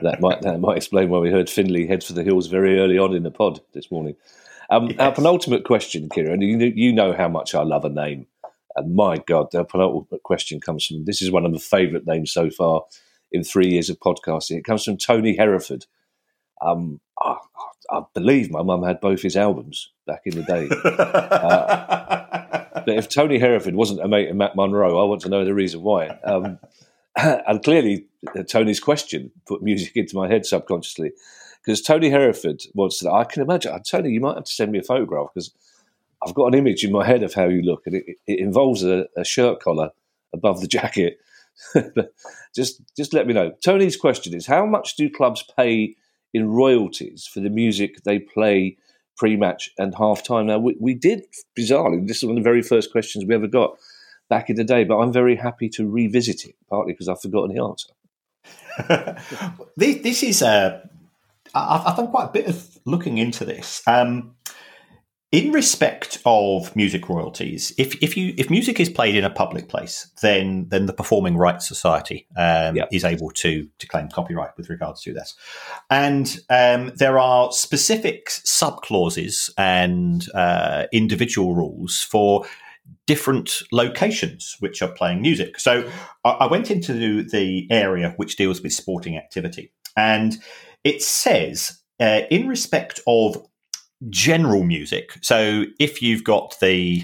That might explain why we heard Finley head for the hills very early on in the pod this morning. Yes. Our penultimate question, Kieran, you know how much I love a name. And my God, the penultimate question comes from, this is one of my favourite names so far in 3 years of podcasting. It comes from Tony Hereford. I believe my mum had both his albums back in the day. But if Tony Hereford wasn't a mate of Matt Munro, I want to know the reason why. And clearly, Tony's question put music into my head subconsciously, because Tony Hereford wants to know. I can imagine, Tony, you might have to send me a photograph, because I've got an image in my head of how you look, and it involves a shirt collar above the jacket. just let me know. Tony's question is, how much do clubs pay in royalties for the music they play pre-match and half-time? Now, we did, bizarrely, this is one of the very first questions we ever got back in the day, but I'm very happy to revisit it, partly because I've forgotten the answer. This is I've done quite a bit of looking into this. In respect of music royalties, if music is played in a public place, then the Performing Rights Society is able to claim copyright with regards to that. And there are specific sub-clauses and individual rules for different locations which are playing music. So I went into the area which deals with sporting activity, and it says in respect of general music. So if you've got the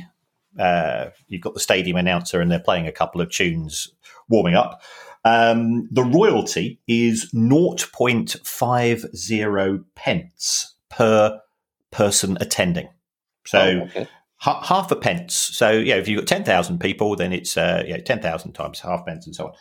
stadium announcer and they're playing a couple of tunes warming up, the royalty is 0.50 pence per person attending. So half a pence. So if you've got 10,000 people, then it's 10,000 times half pence and so on.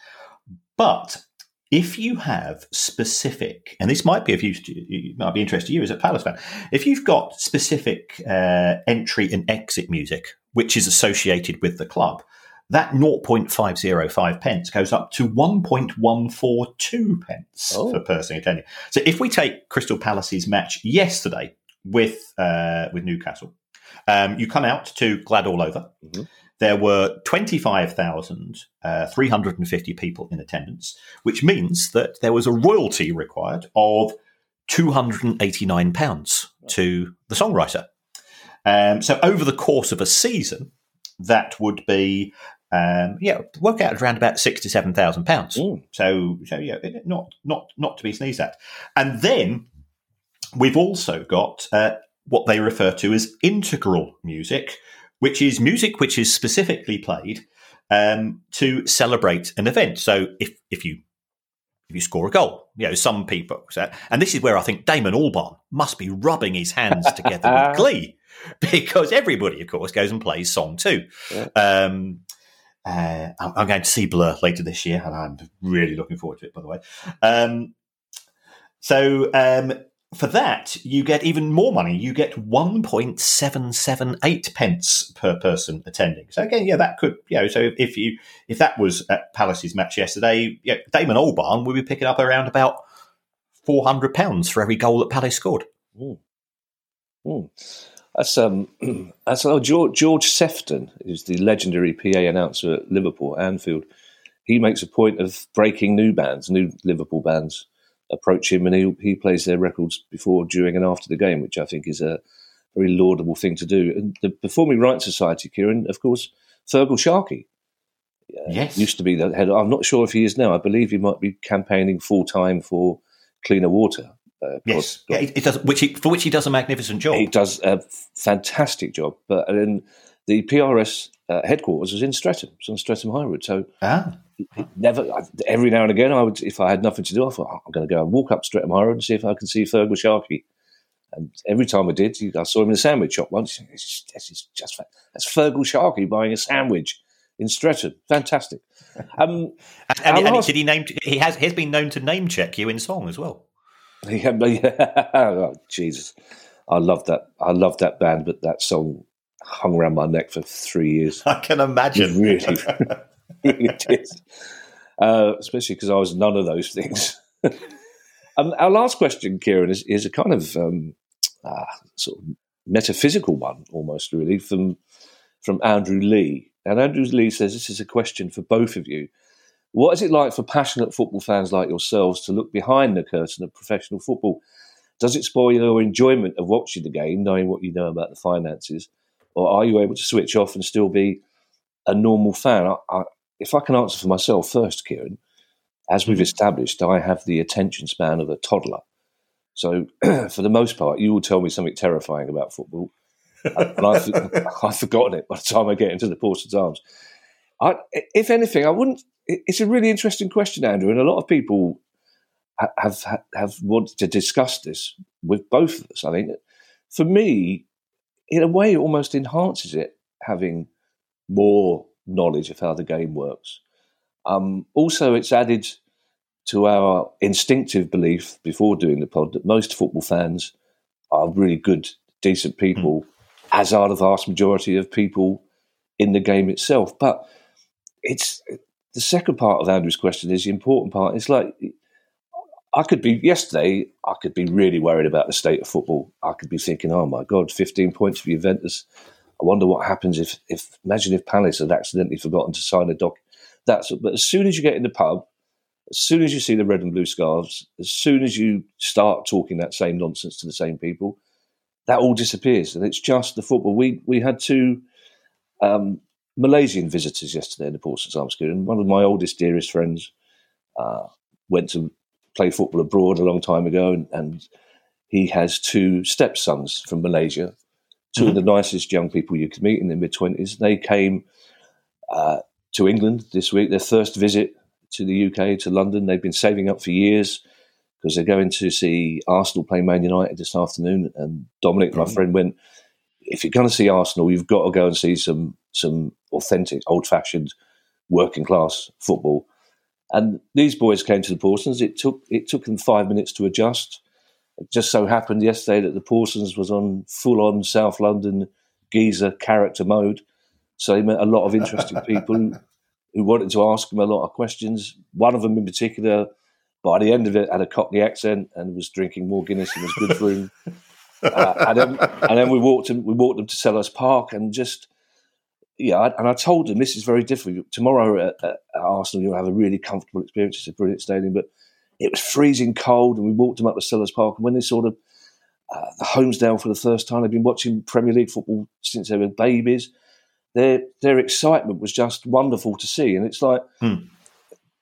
But if you have specific, and this might be of use, it might be interesting to you as a Palace fan, if you've got specific entry and exit music which is associated with the club, that 0.505 pence goes up to 1.142 pence for person attending. So if we take Crystal Palace's match yesterday with Newcastle, you come out to Glad All Over. Mm-hmm. There were 25,350 people in attendance, which means that there was a royalty required of £289 to the songwriter. So over the course of a season, that would be, work out around about £6,000 to £7,000. So not to be sneezed at. And then we've also got what they refer to as integral music, which is music which is specifically played to celebrate an event. So if you if you score a goal. You know, some people. And this is where I think Damon Albarn must be rubbing his hands together with glee, because everybody, of course, goes and plays Song 2. Yeah. I'm going to see Blur later this year, and I'm really looking forward to it, by the way. For that, you get even more money. You get 1.778 pence per person attending. So again, yeah, that could, you know, so if that was at Palace's match yesterday, yeah, Damon Albarn would be picking up around about £400 for every goal that Palace scored. Ooh. Ooh. That's George Sefton is the legendary PA announcer at Liverpool, Anfield. He makes a point of breaking new Liverpool bands approach him, and he plays their records before, during and after the game, which I think is a very laudable thing to do. And the Performing Rights Society, Kieran, of course, Fergal Sharkey used to be the head. I'm not sure if he is now. I believe he might be campaigning full-time for cleaner water. For which he does a magnificent job. He does a fantastic job. But then the PRS headquarters was in Streatham. It's on Streatham High Road. So every now and again, I would, if I had nothing to do, I thought, I'm going to go and walk up Streatham High Road and see if I can see Fergal Sharkey. And every time I did, I saw him in a sandwich shop once. That's Fergal Sharkey buying a sandwich in Streatham. Fantastic. He has been known to name check you in song as well. Oh, Jesus, I love that band, but that song hung around my neck for 3 years. I can imagine. Really did. Especially because I was none of those things. Our last question, Kieran, is a kind of sort of metaphysical one, almost, really, from Andrew Lee. And Andrew Lee says, this is a question for both of you. What is it like for passionate football fans like yourselves to look behind the curtain of professional football? Does it spoil your enjoyment of watching the game, knowing what you know about the finances? Or are you able to switch off and still be a normal fan? If I can answer for myself first, Kieran, as we've established, I have the attention span of a toddler. So for the most part, you will tell me something terrifying about football. And I've forgotten it by the time I get into the Portsmouth Arms. If anything, I wouldn't. It's a really interesting question, Andrew, and a lot of people have wanted to discuss this with both of us. I think, for me, in a way, it almost enhances it, having more knowledge of how the game works. Also, it's added to our instinctive belief before doing the pod that most football fans are really good, decent people, as are the vast majority of people in the game itself. But it's... The second part of Andrew's question is the important part. It's like I could be really worried about the state of football. I could be thinking, oh, my God, 15 points for Juventus. I wonder what happens if Palace had accidentally forgotten to sign a doc. But as soon as you get in the pub, as soon as you see the red and blue scarves, as soon as you start talking that same nonsense to the same people, that all disappears. And it's just the football. We had two... Malaysian visitors yesterday in the Portsmouth Arms, and one of my oldest, dearest friends went to play football abroad a long time ago, and he has two stepsons from Malaysia, two of the nicest young people you could meet in their mid-20s. They came to England this week, their first visit to the UK, to London. They've been saving up for years because they're going to see Arsenal play Man United this afternoon, and Dominic, my friend, went, if you're going to see Arsenal, you've got to go and see some authentic, old-fashioned, working-class football. And these boys came to the Porsons. It took them 5 minutes to adjust. It just so happened yesterday that the Porsons was on full-on South London geezer character mode, so they met a lot of interesting people who wanted to ask them a lot of questions. One of them in particular, by the end of it, had a Cockney accent and was drinking more Guinness than was good for him. And then we walked them to Sellers Park, and just... Yeah, and I told them this is very different. Tomorrow at Arsenal, you'll have a really comfortable experience. It's a brilliant stadium, but it was freezing cold, and we walked them up to Sellers Park. And when they saw the Homesdale for the first time, they've been watching Premier League football since they were babies. Their excitement was just wonderful to see, and it's like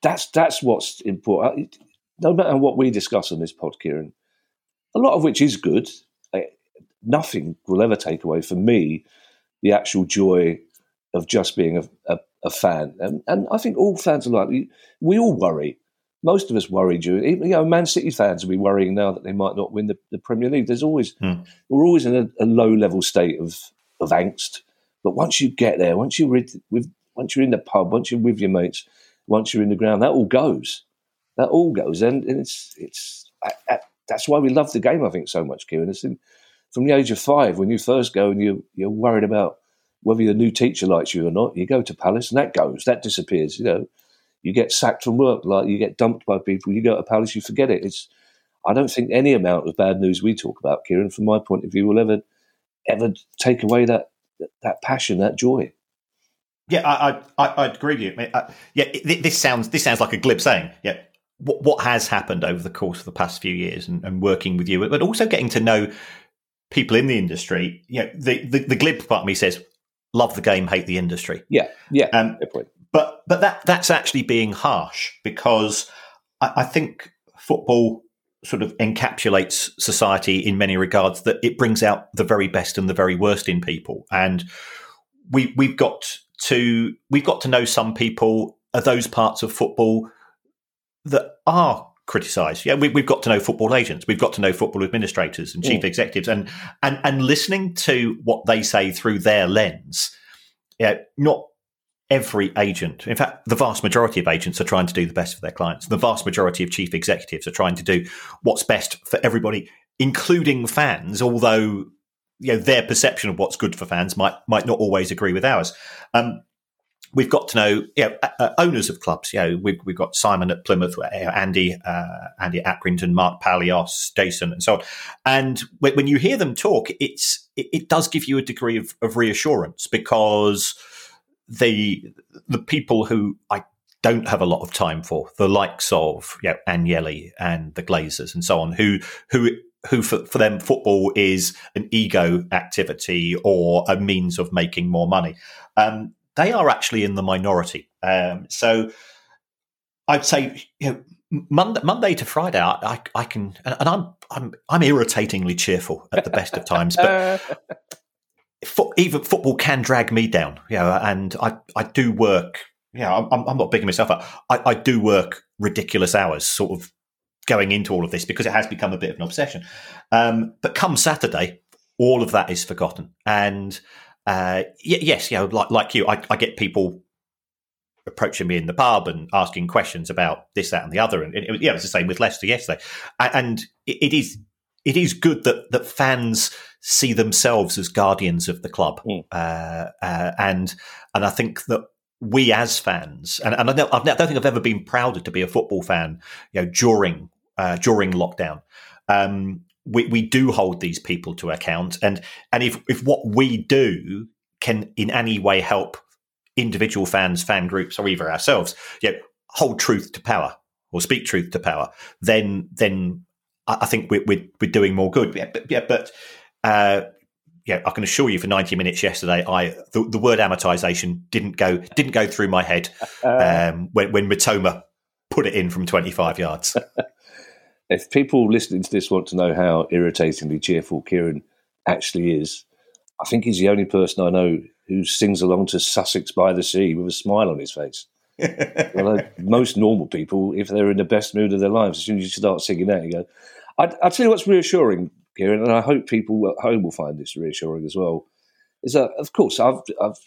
that's what's important. No matter what we discuss on this pod, Kieran, a lot of which is good, nothing will ever take away from me the actual joy of just being a fan. And I think all fans are like, we all worry most of us worried, Man City fans will be worrying now that they might not win the Premier League. There's always we're always in a low level state of angst. But once you get there, once you're in the pub, once you're with your mates, once you're in the ground, that all goes. That all goes, and it's that's why we love the game, I think, so much, Kieran. It's from the age of 5 when you first go and you're worried about whether your new teacher likes you or not. You go to Palace and that goes, that disappears. You know, you get sacked from work, like you get dumped by people. You go to Palace, you forget it. I don't think any amount of bad news we talk about, Kieran, from my point of view, will ever take away that passion, that joy. Yeah, I agree with you. I mean, this sounds like a glib saying. Yeah. What has happened over the course of the past few years and working with you, but also getting to know people in the industry. You know, the glib part of me says, love the game, hate the industry. Yeah. But that's actually being harsh, because I think football sort of encapsulates society in many regards, that it brings out the very best and the very worst in people. And we've got to know some people are those parts of football that are criticised. Yeah, we've got to know football agents. We've got to know football administrators and chief executives, and listening to what they say through their lens. Yeah, not every agent. In fact, the vast majority of agents are trying to do the best for their clients. The vast majority of chief executives are trying to do what's best for everybody, including fans. Although, you know, their perception of what's good for fans might not always agree with ours. We've got to know, you know, owners of clubs. You know, we've got Simon at Plymouth, Andy at Accrington, Mark Palios, Jason, and so on. And when you hear them talk, it does give you a degree of reassurance, because the people who I don't have a lot of time for, the likes of, you know, Agnelli and the Glazers and so on, who for them football is an ego activity or a means of making more money. They are actually in the minority. So I'd say, you know, Monday to Friday, I can, and I'm irritatingly cheerful at the best of times. But even football can drag me down, you know. And I do work. You know, I'm not bigging myself up. I do work ridiculous hours, sort of going into all of this, because it has become a bit of an obsession. But come Saturday, all of that is forgotten. And yes, you know, like you, I get people approaching me in the pub and asking questions about this, that, and the other, and it was the same with Leicester yesterday. And it is good that fans see themselves as guardians of the club, and I think that we as fans, and I don't think I've ever been prouder to be a football fan. You know, during lockdown. We do hold these people to account, and if what we do can in any way help individual fans, fan groups, or even ourselves, you know, hold truth to power or speak truth to power, then I think we're doing more good. But I can assure you, for 90 minutes yesterday, the word amortization didn't go through my head when Mitoma put it in from 25 yards. If people listening to this want to know how irritatingly cheerful Kieran actually is, I think he's the only person I know who sings along to Sussex by the Sea with a smile on his face. Well, most normal people, if they're in the best mood of their lives, as soon as you start singing that, you go. I'll tell you what's reassuring, Kieran, and I hope people at home will find this reassuring as well, is that, of course, I've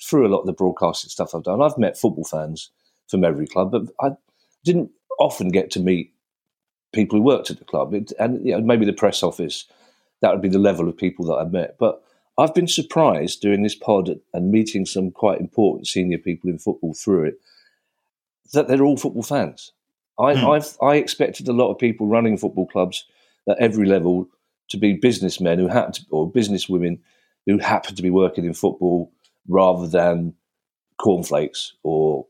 through a lot of the broadcasting stuff I've done, I've met football fans from every club, but I didn't often get to meet people who worked at the club, and you know, maybe the press office. That would be the level of people that I've met. But I've been surprised doing this pod and meeting some quite important senior people in football through it, that they're all football fans. I expected a lot of people running football clubs at every level to be businessmen or businesswomen who happen to be working in football, rather than cornflakes or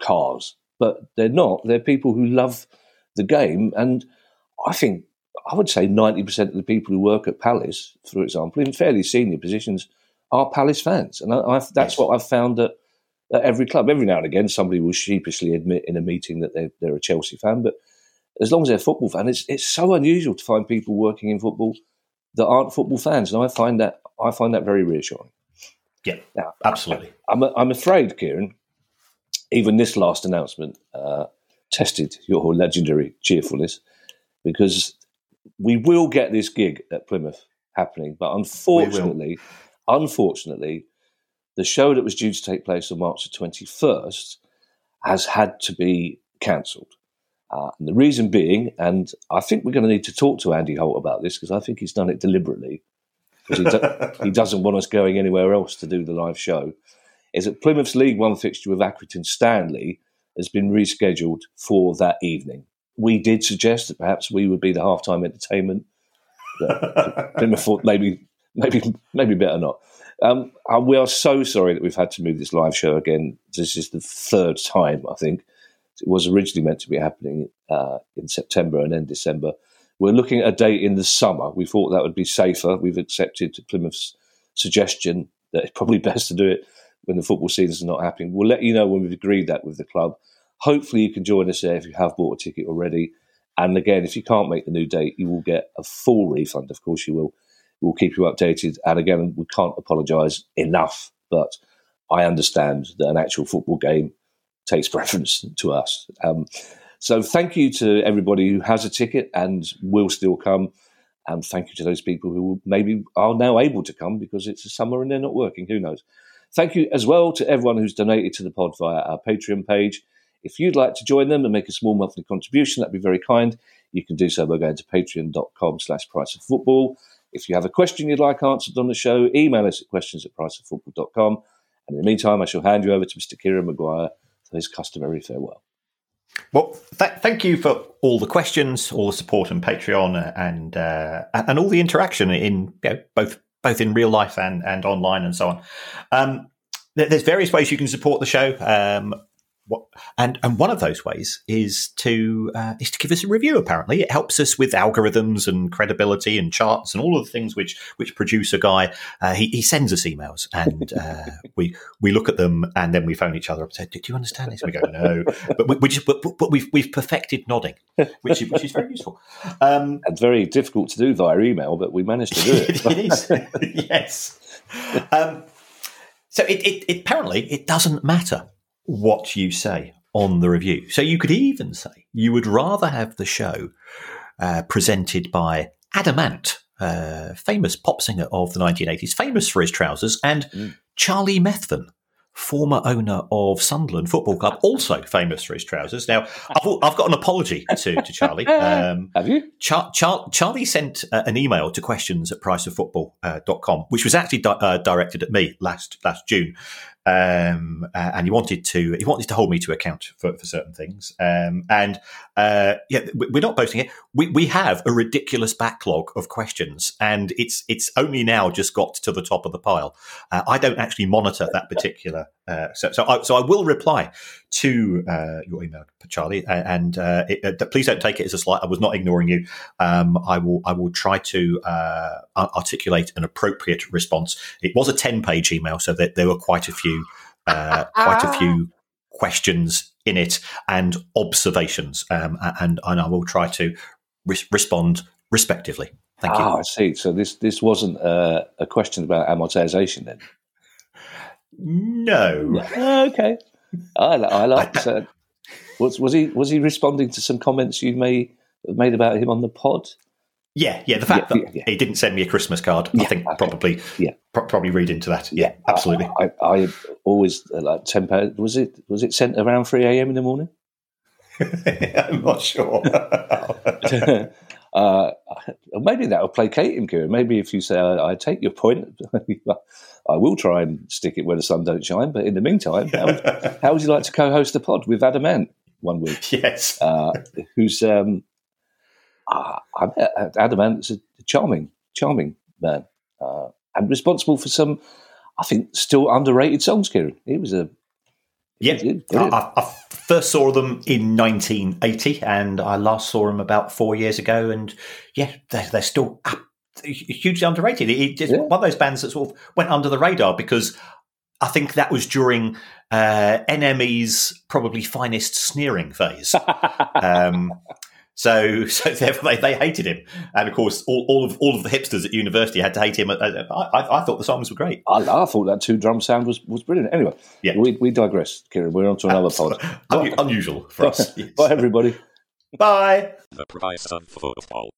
cars. But they're not. They're people who love the game, and I think I would say 90% of the people who work at Palace, for example, in fairly senior positions, are Palace fans, and that's what I've found at every club. Every now and again, somebody will sheepishly admit in a meeting that they're a Chelsea fan, but as long as they're a football fan, it's so unusual to find people working in football that aren't football fans, and I find that very reassuring. Yeah, now, absolutely. I'm afraid, Kieran, even this last announcement. tested your legendary cheerfulness, because we will get this gig at Plymouth happening. But unfortunately, the show that was due to take place on March the 21st has had to be cancelled. And the reason being, and I think we're going to need to talk to Andy Holt about this, because I think he's done it deliberately, because he doesn't want us going anywhere else to do the live show, is that Plymouth's League One fixture with Accrington Stanley has been rescheduled for that evening. We did suggest that perhaps we would be the halftime entertainment. Plymouth thought maybe better not. We are so sorry that we've had to move this live show again. This is the third time, I think. It was originally meant to be happening in September and then December. We're looking at a date in the summer. We thought that would be safer. We've accepted Plymouth's suggestion that it's probably best to do it when the football season is not happening. We'll let you know when we've agreed that with the club. Hopefully you can join us there if you have bought a ticket already. And again, if you can't make the new date, you will get a full refund. Of course you will. We'll keep you updated. And again, we can't apologise enough, but I understand that an actual football game takes preference to us. So thank you to everybody who has a ticket and will still come. And thank you to those people who maybe are now able to come because it's the summer and they're not working. Who knows? Thank you as well to everyone who's donated to the pod via our Patreon page. If you'd like to join them and make a small monthly contribution, that'd be very kind. You can do so by going to patreon.com/priceoffootball. If you have a question you'd like answered on the show, email us at questions@priceoffootball.com. And in the meantime, I shall hand you over to Mr. Kieran Maguire for his customary farewell. Well, thank you for all the questions, all the support on Patreon, and all the interaction in both in real life and online and so on. There's various ways you can support the show. And one of those ways is to give us a review. Apparently, it helps us with algorithms and credibility and charts and all of the things which producer guy he sends us emails and we look at them and then we phone each other up and say, "Do you understand this?" And we go, "No," but we've perfected nodding, which is very useful and very difficult to do via email, but we managed to do it. It is, yes. So it apparently it doesn't matter what you say on the review. So you could even say you would rather have the show presented by Adamant, famous pop singer of the 1980s, famous for his trousers, and Charlie Methven, former owner of Sunderland Football Club, also famous for his trousers. Now, I've got an apology to Charlie. Have you? Charlie sent an email to questions@priceoffootball.com, which was actually directed at me last June. And he wanted to hold me to account for certain things. We're not posting it. We have a ridiculous backlog of questions, and it's only now just got to the top of the pile. I don't actually monitor that particular. So I will reply to your email, Charlie, and please don't take it as a slight. I was not ignoring you. I will try to articulate an appropriate response. It was a 10-page email, so that there were quite a few questions in it and observations, and I will try to respond respectively. Thank you. I see. So this wasn't a question about amortization then. No. Okay. I like that. Was he responding to some comments you may have made about him on the pod? Yeah. The fact that he didn't send me a Christmas card, I think probably read into that. Yeah, absolutely. I always like 10 pounds. Was it sent around 3 a.m. in the morning? I'm not sure. Maybe that will placate him, Kieran. Maybe if you say, I take your point, I will try and stick it where the sun don't shine. But in the meantime, how would you like to co-host the pod with Adam Ant one week? Yes. Who's I met Adam Ant is a charming man and responsible for some, I think, still underrated songs, Kieran. He was a... Yeah, I first saw them in 1980 and I last saw them about 4 years ago, and they're still hugely underrated. It's one of those bands that sort of went under the radar, because I think that was during NME's probably finest sneering phase. So therefore they hated him, and of course all of the hipsters at university had to hate him. I thought the songs were great. I thought that two drum sound was brilliant. Anyway, yeah. we digress, Kieran. We're on to another pod. Unusual for us. Yes. Bye everybody. Bye. The price of football.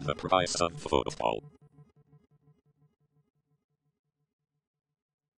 The price of football.